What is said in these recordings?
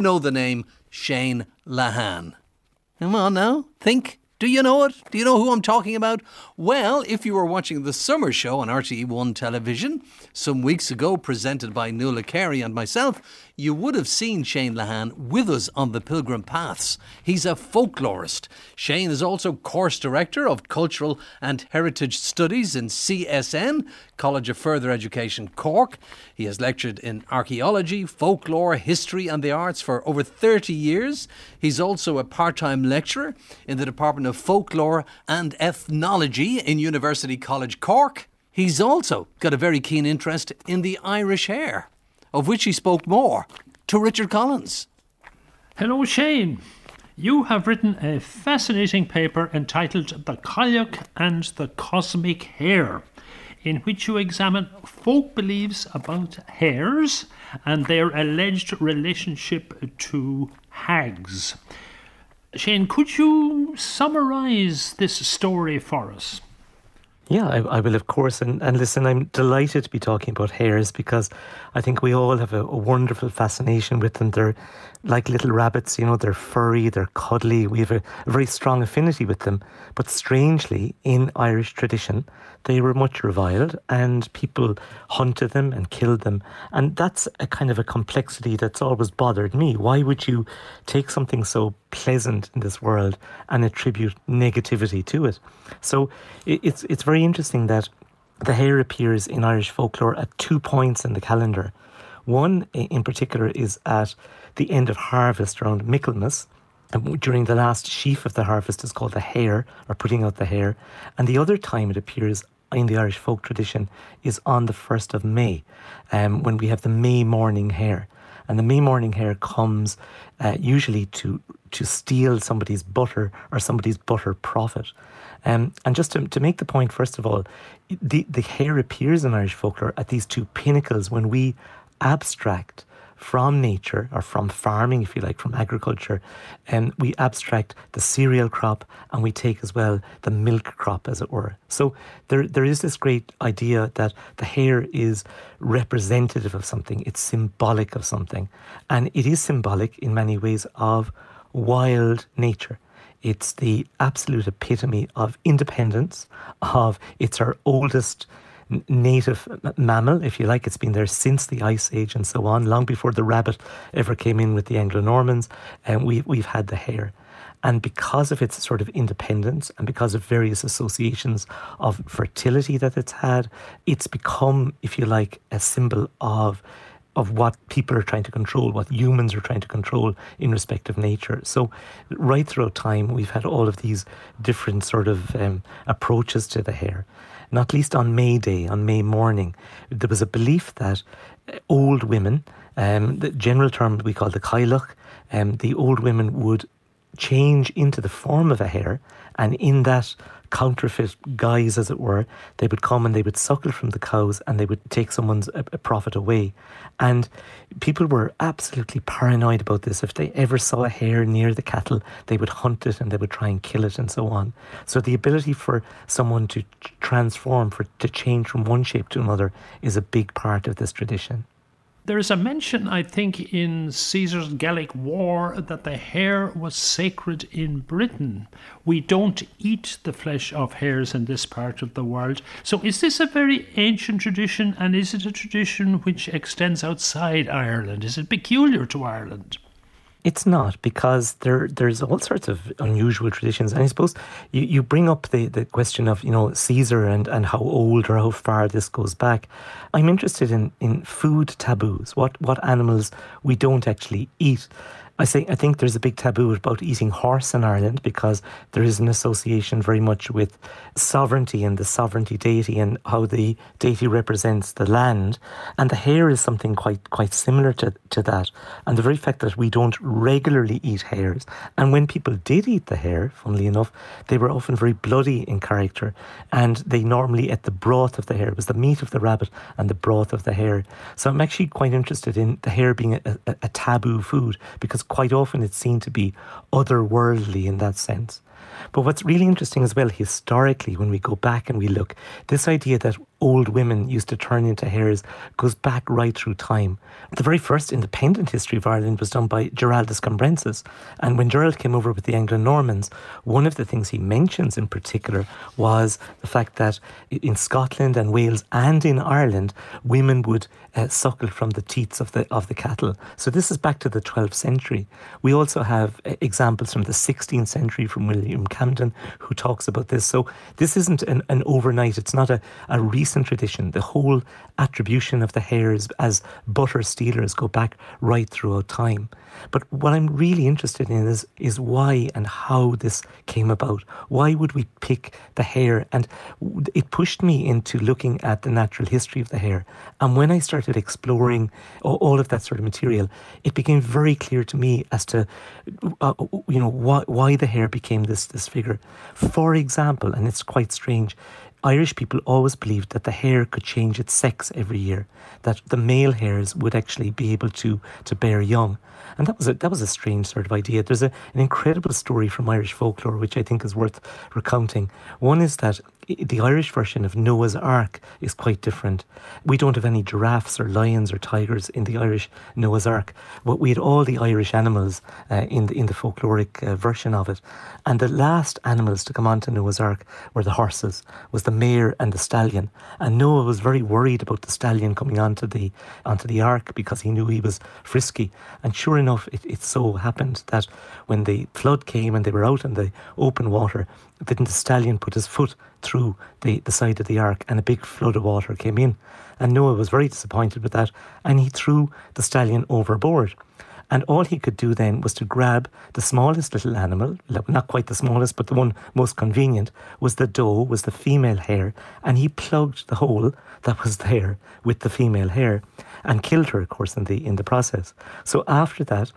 you know the name Shane Lahan? Come on now, think. Do you know it? Do you know who I'm talking about? Well, if you were watching the summer show on RTE1 television some weeks ago, presented by Nuala Carey and myself, you would have seen Shane Lahan with us on the Pilgrim Paths. He's a folklorist. Shane is also course director of Cultural and Heritage Studies in CSN, College of Further Education, Cork. He has lectured in archaeology, folklore, history and the arts for over 30 years. He's also a part-time lecturer in the Department of Folklore and Ethnology in University College, Cork. He's also got a very keen interest in the Irish hare, of which he spoke more to Richard Collins. Hello, Shane. You have written a fascinating paper entitled The Cailleach and the Cosmic Hare, in which you examine folk beliefs about hares and their alleged relationship to hags. Shane, could you summarise this story for us? Yeah, I will, of course. And listen, I'm delighted to be talking about hares because I think we all have a wonderful fascination with them. They're like little rabbits, you know, they're furry, they're cuddly. We have a very strong affinity with them. But strangely, in Irish tradition, they were much reviled and people hunted them and killed them. And that's a kind of a complexity that's always bothered me. Why would you take something so pleasant in this world and attribute negativity to it? So it's very interesting that the hare appears in Irish folklore at 2 points in the calendar. One in particular is at the end of harvest around Michaelmas. During the last sheaf of the harvest is called the hare, or putting out the hare. And the other time it appears in the Irish folk tradition is on the 1st of May, when we have the May morning hare. And the May morning hare comes usually to steal somebody's butter or somebody's butter profit. And just to make the point, first of all, the hare appears in Irish folklore at these two pinnacles when we abstract from nature, or from farming, if you like, from agriculture, and we abstract the cereal crop and we take as well the milk crop, as it were. So there is this great idea that the hare is representative of something, it's symbolic of something, and it is symbolic in many ways of wild nature. It's the absolute epitome of independence, it's our oldest native mammal, if you like. It's been there since the Ice Age and so on, long before the rabbit ever came in with the Anglo-Normans, and we've had the hare. And because of its sort of independence and because of various associations of fertility that it's had, it's become, if you like, a symbol of what people are trying to control, what humans are trying to control in respect of nature. So right throughout time, we've had all of these different sort of approaches to the hare. Not least on May Day, on May morning, there was a belief that old women, the general term we call the cailleach, the old women would change into the form of a hare, and in that counterfeit guise, as it were, they would come and they would suckle from the cows and they would take someone's profit away. And people were absolutely paranoid about this. If they ever saw a hare near the cattle, they would hunt it and they would try and kill it and so on. So the ability for someone to transform, to change from one shape to another, is a big part of this tradition. There is a mention, I think, in Caesar's Gallic War that the hare was sacred in Britain. We don't eat the flesh of hares in this part of the world. So is this a very ancient tradition, and is it a tradition which extends outside Ireland? Is it peculiar to Ireland? It's not, because there's all sorts of unusual traditions. And I suppose you bring up the question of, you know, Caesar and how old or how far this goes back. I'm interested in food taboos, what animals we don't actually eat. I think there's a big taboo about eating horse in Ireland because there is an association very much with sovereignty and the sovereignty deity and how the deity represents the land. And the hare is something quite similar to that. And the very fact that we don't regularly eat hares. And when people did eat the hare, funnily enough, they were often very bloody in character. And they normally ate the broth of the hare. It was the meat of the rabbit and the broth of the hare. So I'm actually quite interested in the hare being a taboo food, because quite often it's seen to be otherworldly in that sense. But what's really interesting as well, historically, when we go back and we look, this idea that old women used to turn into hares goes back right through time. The very first independent history of Ireland was done by Giraldus Cambrensis. And when Gerald came over with the Anglo-Normans, one of the things he mentions in particular was the fact that in Scotland and Wales and in Ireland, women would suckle from the teats of the cattle. So this is back to the 12th century. We also have examples from the 16th century from William Camden, who talks about this. So this isn't an overnight, it's not a recent tradition. The whole attribution of the hares as butter stealers go back right throughout time. But what I'm really interested in is why and how this came about. Why would we pick the hare? And it pushed me into looking at the natural history of the hare. And when I started exploring all of that sort of material, it became very clear to me as to why the hare became this figure. For example, and it's quite strange, Irish people always believed that the hare could change its sex every year, that the male hares would actually be able to bear young. And that was a strange sort of idea. There's an incredible story from Irish folklore, which I think is worth recounting. One is that the Irish version of Noah's Ark is quite different. We don't have any giraffes or lions or tigers in the Irish Noah's Ark, but we had all the Irish animals in the folkloric version of it. And the last animals to come onto Noah's Ark were the horses, was the mare and the stallion. And Noah was very worried about the stallion coming onto the Ark because he knew he was frisky. And sure enough, it so happened that when the flood came and they were out in the open water, didn't the stallion put his foot through the side of the Ark, and a big flood of water came in. And Noah was very disappointed with that, and he threw the stallion overboard. And all he could do then was to grab the smallest little animal, not quite the smallest, but the one most convenient, was the doe, was the female hare, and he plugged the hole that was there with the female hare and killed her, of course, in the process. So after that,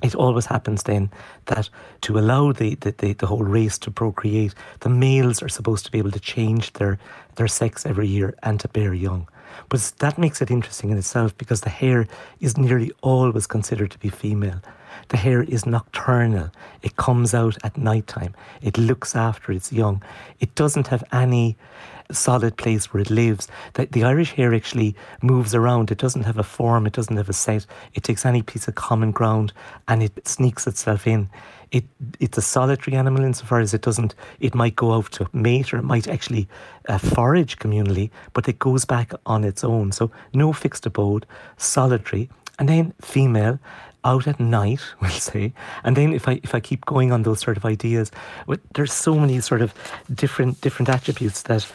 it always happens then that to allow the whole race to procreate, the males are supposed to be able to change their sex every year and to bear young. But that makes it interesting in itself because the hare is nearly always considered to be female. The hare is nocturnal. It comes out at nighttime. It looks after its young. It doesn't have any solid place where it lives. The Irish hare actually moves around. It doesn't have a form. It doesn't have a set. It takes any piece of common ground and it sneaks itself in. It's a solitary animal insofar as it might go out to mate or it might actually forage communally, but it goes back on its own. So no fixed abode, solitary, and then female, out at night, we'll say. And then if I keep going on those sort of ideas, there's so many sort of different attributes that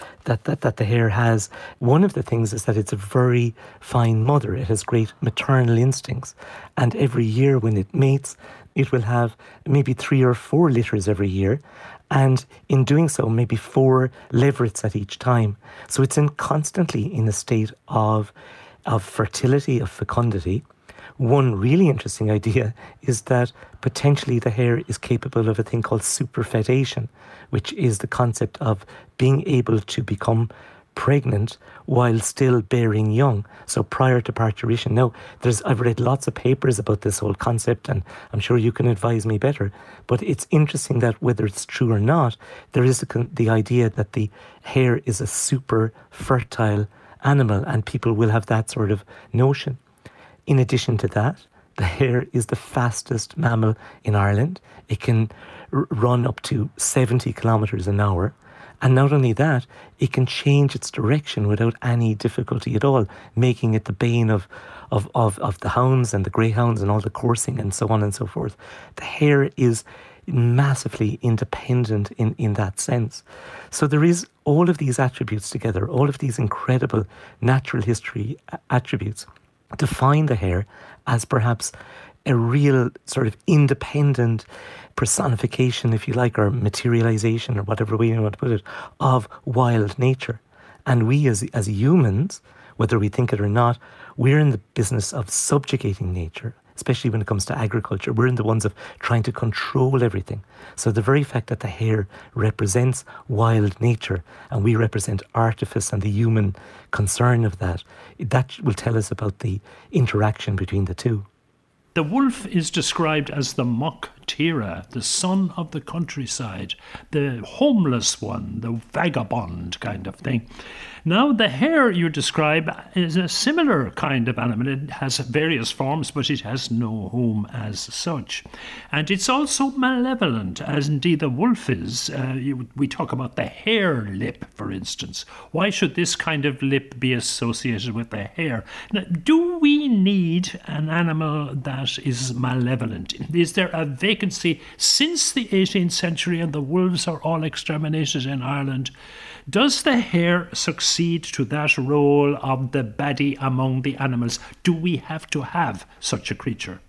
the hare has. One of the things is that it's a very fine mother. It has great maternal instincts. And every year when it mates, it will have maybe 3 or 4 litters every year. And in doing so, maybe 4 leverets at each time. So it's constantly in a state of fertility, of fecundity. One really interesting idea is that potentially the hare is capable of a thing called superfetation, which is the concept of being able to become pregnant while still bearing young, so prior to parturition. Now, I've read lots of papers about this whole concept, and I'm sure you can advise me better, but it's interesting that whether it's true or not, there is the idea that the hare is a super fertile animal, and people will have that sort of notion. In addition to that, the hare is the fastest mammal in Ireland. It can run up to 70 kilometres an hour. And not only that, it can change its direction without any difficulty at all, making it the bane of the hounds and the greyhounds and all the coursing and so on and so forth. The hare is massively independent in that sense. So there is all of these attributes together, all of these incredible natural history attributes define the hare as perhaps a real sort of independent personification, if you like, or materialization, or whatever way you want to put it, of wild nature. And we as humans, whether we think it or not, we're in the business of subjugating nature, especially when it comes to agriculture. We're in the ones of trying to control everything. So the very fact that the hare represents wild nature and we represent artifice and the human concern of that will tell us about the interaction between the two. The wolf is described as the mock Tira, the son of the countryside, the homeless one, the vagabond kind of thing. Now, the hare you describe is a similar kind of animal. It has various forms, but it has no home as such. And it's also malevolent, as indeed the wolf is. We talk about the hare lip, for instance. Why should this kind of lip be associated with the hare? Now, do we need an animal that is malevolent? Is there a vacancy since the 18th century and the wolves are all exterminated in Ireland? Does the hare succeed to that role of the baddie among the animals? Do we have to have such a creature?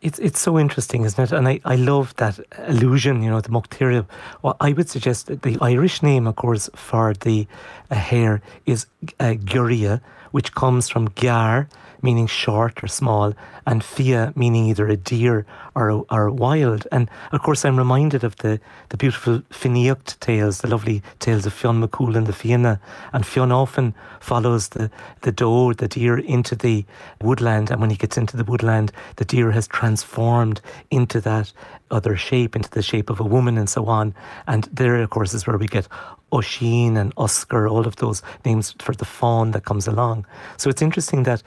It's so interesting, isn't it? And I love that allusion, you know, the Mochtheria. Well, I would suggest that the Irish name, of course, for the hare is Guria, which comes from Gar, meaning short or small, and Fia, meaning either a deer or wild. And, of course, I'm reminded of the beautiful Finiacht tales, the lovely tales of Fionn McCool and the Fianna. And Fionn often follows the doe, the deer, into the woodland. And when he gets into the woodland, the deer has transformed into that other shape, into the shape of a woman and so on. And there, of course, is where we get Oisín and Óscar, all of those names for the fawn that comes along. So it's interesting that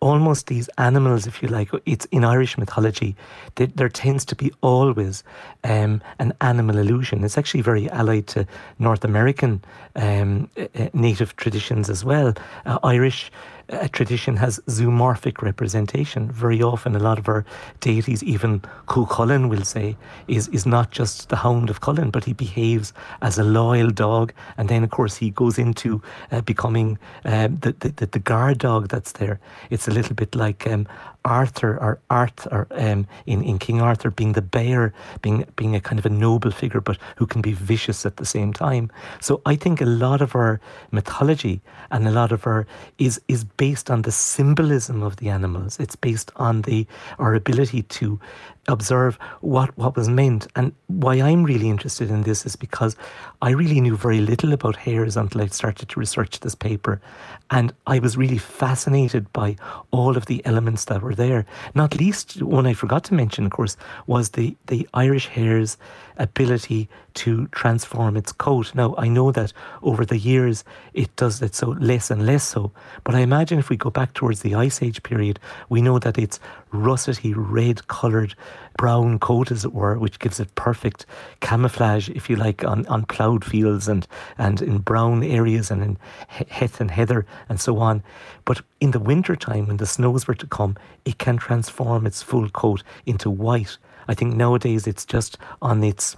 almost these animals, if you like, it's in Irish mythology, there tends to be always an animal allusion. It's actually very allied to North American native traditions as well. Irish tradition has zoomorphic representation. Very often, a lot of our deities, even Cú Chulainn, we'll say, is not just the hound of Chulainn, but he behaves as a loyal dog. And then, of course, he goes into becoming the guard dog that's there. It's a little bit like Arthur in King Arthur, being the bear, being a kind of a noble figure, but who can be vicious at the same time. So I think a lot of our mythology and a lot of our is based on the symbolism of the animals. It's based on our ability to observe what was meant. And why I'm really interested in this is because I really knew very little about hares until I started to research this paper. And I was really fascinated by all of the elements that were there. Not least, one I forgot to mention, of course, was the Irish hare's ability to transform its coat. Now, I know that over the years it does it so less and less so, but I imagine if we go back towards the Ice Age period, we know that it's russety red-coloured brown coat, as it were, which gives it perfect camouflage, if you like, on ploughed fields and in brown areas and in heath and heather and so on. But in the winter time, when the snows were to come, it can transform its full coat into white. I think nowadays it's just on its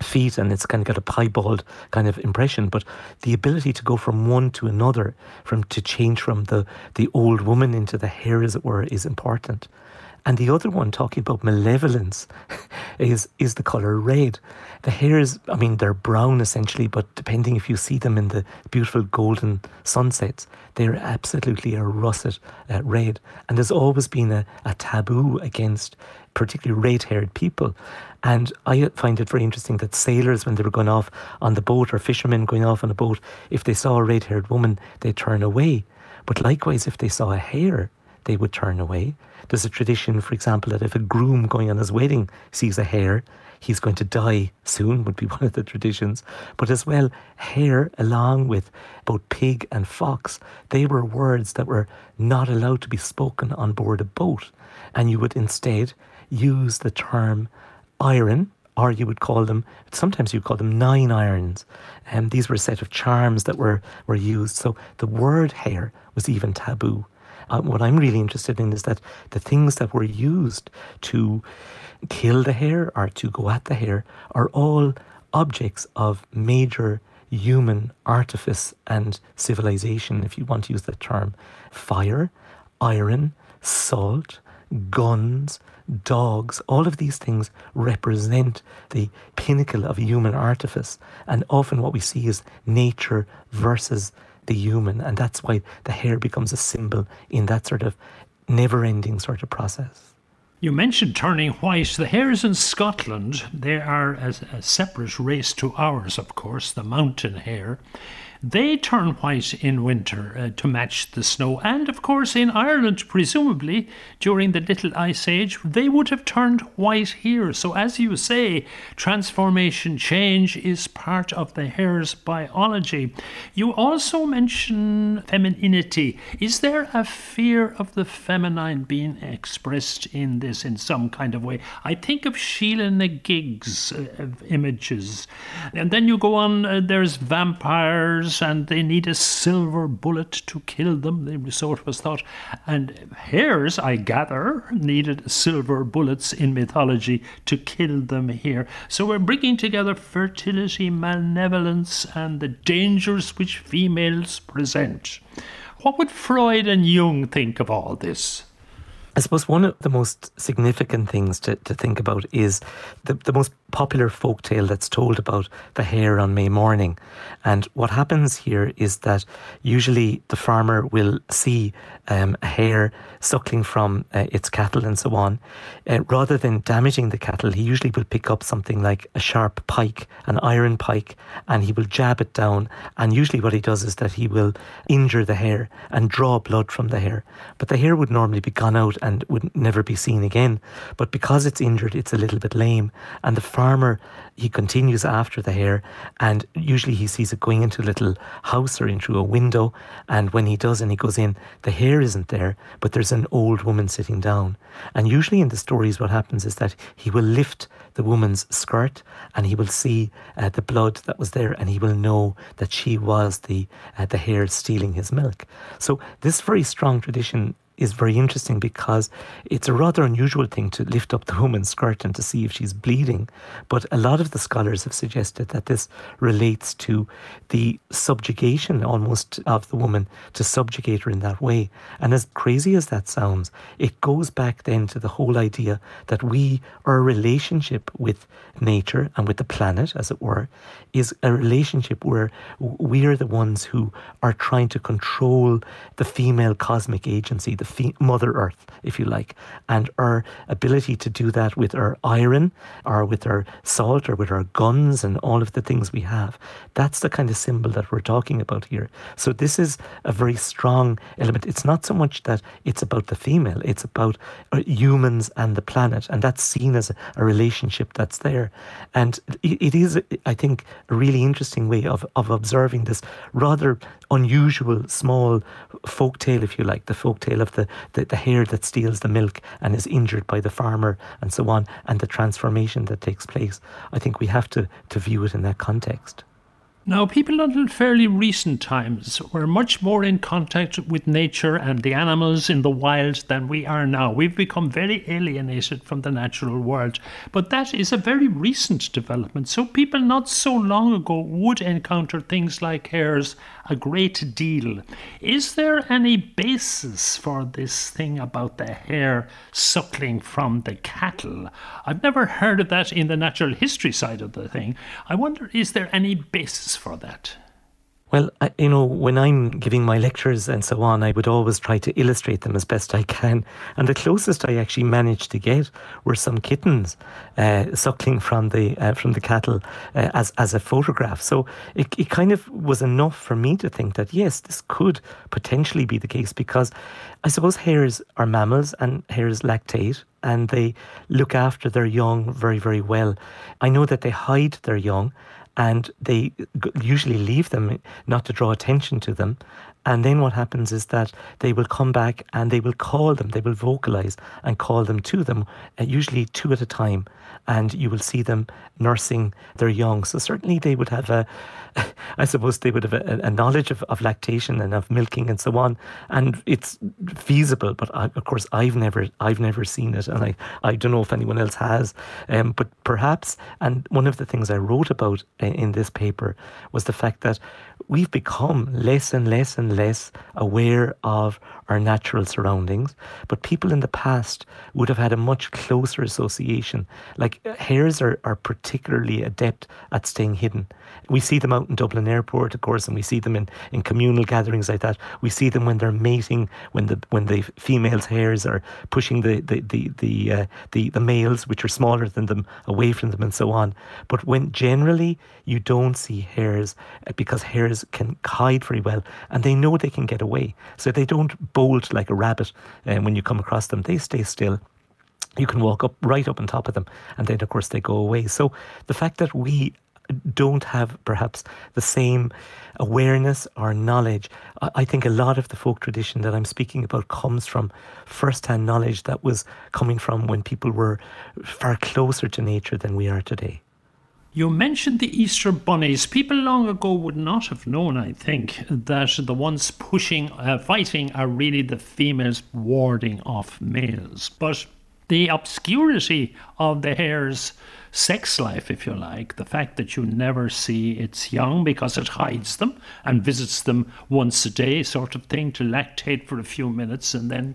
feet and it's kind of got a piebald kind of impression, but the ability to go from one to another, to change from the old woman into the hare, as it were, is important. And the other one, talking about malevolence, is the colour red. The hares, I mean, they're brown essentially, but depending if you see them in the beautiful golden sunsets, they're absolutely a russet red. And there's always been a taboo against particularly red-haired people. And I find it very interesting that sailors, when they were going off on the boat, or fishermen going off on a boat, if they saw a red-haired woman, they'd turn away. But likewise, if they saw a hare, they would turn away. There's a tradition, for example, that if a groom going on his wedding sees a hare, he's going to die soon, would be one of the traditions. But as well, hare, along with both pig and fox, they were words that were not allowed to be spoken on board a boat. And you would instead use the term iron, or you would call them, sometimes you call them 9 irons. And these were a set of charms that were used. So the word hare was even taboo. What I'm really interested in is that the things that were used to kill the hare or to go at the hare are all objects of major human artifice and civilization, if you want to use that term. Fire, iron, salt, guns, dogs, all of these things represent the pinnacle of human artifice. And often what we see is nature versus the human, and that's why the hare becomes a symbol in that sort of never-ending sort of process. You mentioned turning white. The hares in Scotland, they are a separate race to ours, of course, the mountain hare. They turn white in winter to match the snow, and of course in Ireland, presumably during the Little Ice Age, they would have turned white here. So as you say, transformation, change is part of the hare's biology. You also mention femininity. Is there a fear of the feminine being expressed in this in some kind of way? I think of Sheela na gigs images, and then you go on. There's vampires, and they need a silver bullet to kill them, so it was thought, and hares, I gather, needed silver bullets in mythology to kill them here. So we're bringing together fertility, malevolence, and the dangers which females present. What would Freud and Jung think of all this? I suppose one of the most significant things to think about is the most popular folktale that's told about the hare on May morning. And what happens here is that usually the farmer will see a hare suckling from its cattle and so on. Rather than damaging the cattle, he usually will pick up something like a sharp pike, an iron pike, and he will jab it down. And usually what he does is that he will injure the hare and draw blood from the hare. But the hare would normally be gone out and would never be seen again. But because it's injured, it's a little bit lame. And the farmer, he continues after the hare, and usually he sees it going into a little house or into a window. And when he does and he goes in, the hare isn't there, but there's an old woman sitting down. And usually in the stories what happens is that he will lift the woman's skirt and he will see the blood that was there, and he will know that she was the hare stealing his milk. So this very strong tradition is very interesting, because it's a rather unusual thing to lift up the woman's skirt and to see if she's bleeding. But a lot of the scholars have suggested that this relates to the subjugation almost of the woman, to subjugate her in that way. And as crazy as that sounds, it goes back then to the whole idea that our relationship with nature and with the planet, as it were, is a relationship where we are the ones who are trying to control the female cosmic agency, the Mother Earth, if you like. And our ability to do that with our iron or with our salt or with our guns and all of the things we have, that's the kind of symbol that we're talking about here. So this is a very strong element. It's not so much that it's about the female, it's about humans and the planet, and that's seen as a relationship that's there. And it is, I think, a really interesting way of observing this rather unusual small folktale, if you like, the folktale of the hare that steals the milk and is injured by the farmer and so on, and the transformation that takes place. I think we have to view it in that context. Now, people until fairly recent times were much more in contact with nature and the animals in the wild than we are now. We've become very alienated from the natural world, but that is a very recent development. So people not so long ago would encounter things like hares a great deal. Is there any basis for this thing about the hare suckling from the cattle? I've never heard of that in the natural history side of the thing. I wonder, is there any basis for that? Well, when I'm giving my lectures and so on, I would always try to illustrate them as best I can. And the closest I actually managed to get were some kittens suckling from the cattle as a photograph. So it kind of was enough for me to think that, yes, this could potentially be the case, because I suppose hares are mammals and hares lactate, and they look after their young very, very well. I know that they hide their young, and they usually leave them not to draw attention to them. And then what happens is that they will come back and they will call them, they will vocalize and call them to them, usually two at a time. And you will see them nursing their young. So certainly they would have a knowledge of lactation and of milking and so on. And it's feasible, but of course I've never seen it. And I don't know if anyone else has, but perhaps. And one of the things I wrote about in this paper was the fact that we've become less and less and less aware of our natural surroundings, but people in the past would have had a much closer association. Like hares are particularly adept at staying hidden. We see them out in Dublin Airport, of course, and we see them in communal gatherings like that. We see them when they're mating, when the female's hares are pushing the males, which are smaller than them, away from them and so on. But when generally you don't see hares, because hares Irish can hide very well, and they know they can get away. So they don't bolt like a rabbit when you come across them. They stay still. You can walk up right up on top of them, and then, of course, they go away. So the fact that we don't have perhaps the same awareness or knowledge. I think a lot of the folk tradition that I'm speaking about comes from first-hand knowledge that was coming from when people were far closer to nature than we are today. You mentioned the Easter bunnies. People long ago would not have known, I think, that the ones pushing, fighting are really the females warding off males. But the obscurity of the hare's sex life, if you like, the fact that you never see its young because it hides them and visits them once a day sort of thing to lactate for a few minutes and then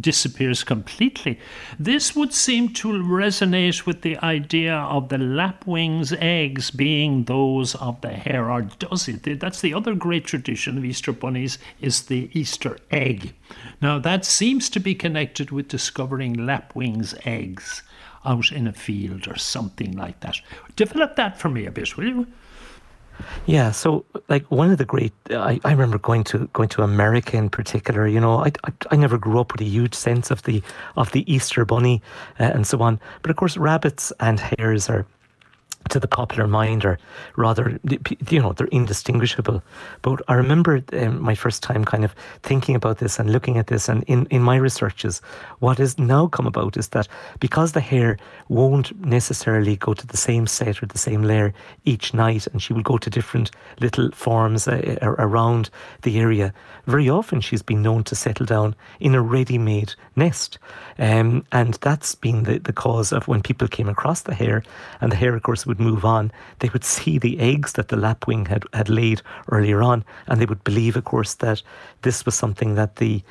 disappears completely. This would seem to resonate with the idea of the lapwing's eggs being those of the hare, or does it? That's the other great tradition of Easter bunnies, is the Easter egg. Now that seems to be connected with discovering lapwing's eggs out in a field or something like that. Develop that for me a bit, will you? Yeah, so like one of the great, I remember going to America in particular. You know, I never grew up with a huge sense of the Easter bunny and so on. But of course, rabbits and hares are, to the popular mind, or rather, you know, they're indistinguishable. But I remember my first time kind of thinking about this and looking at this, and in my researches, what has now come about is that because the hare won't necessarily go to the same set or the same lair each night, and she will go to different little forms around the area, very often she's been known to settle down in a ready-made nest. And that's been the cause of when people came across the hare, and the hare, of course, would move on, they would see the eggs that the lapwing had laid earlier on, and they would believe, of course, that this was something that the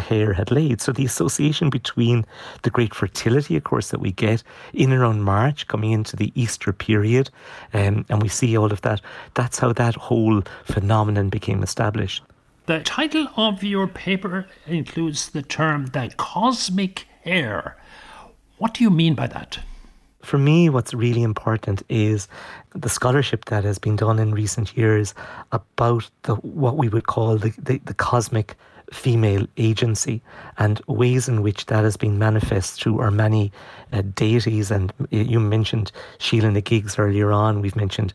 hare had laid. So the association between the great fertility, of course, that we get in and around March, coming into the Easter period, and we see all of that, that's how that whole phenomenon became established. The title of your paper includes the term the cosmic hare. What do you mean by that? For me, what's really important is the scholarship that has been done in recent years about what we would call the cosmic female agency, and ways in which that has been manifest through our many deities. And you mentioned Sheela na Gigs earlier on, we've mentioned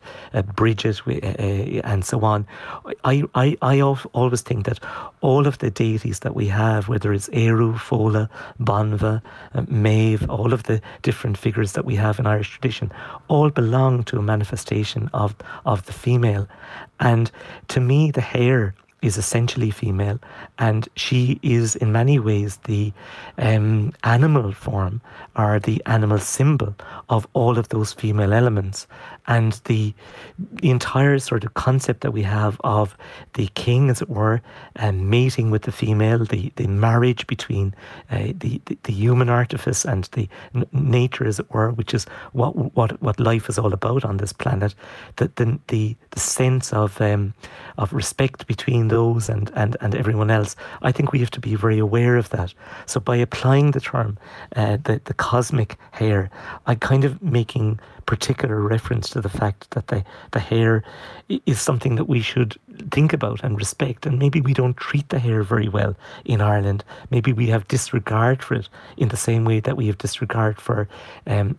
Bridget and so on. I always think that all of the deities that we have, whether it's Eru, Fola, Banva, Maeve, all of the different figures that we have in Irish tradition, all belong to a manifestation of the female. And to me, the hare is essentially female, and she is in many ways the animal form, or the animal symbol of all of those female elements. And the entire sort of concept that we have of the king, as it were, mating with the female, the marriage between the human artifice and the nature, as it were, which is what life is all about on this planet, the sense of respect between those and everyone else. I think we have to be very aware of that. So by applying the term the cosmic hare, I kind of making particular reference to the fact that the hare is something that we should think about and respect. And maybe we don't treat the hare very well in Ireland. Maybe we have disregard for it in the same way that we have disregard for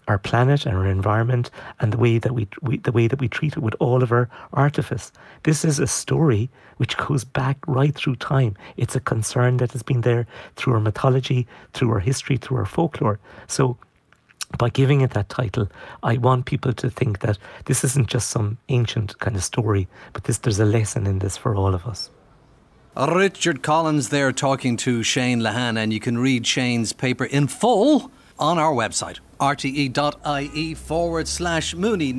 our planet and our environment, and the way that we treat it with all of our artifice. This is a story which goes back right through time. It's a concern that has been there through our mythology, through our history, through our folklore. So by giving it that title, I want people to think that this isn't just some ancient kind of story, but there's a lesson in this for all of us. Richard Collins there talking to Shane Lahan, and you can read Shane's paper in full on our website, rte.ie/Mooney.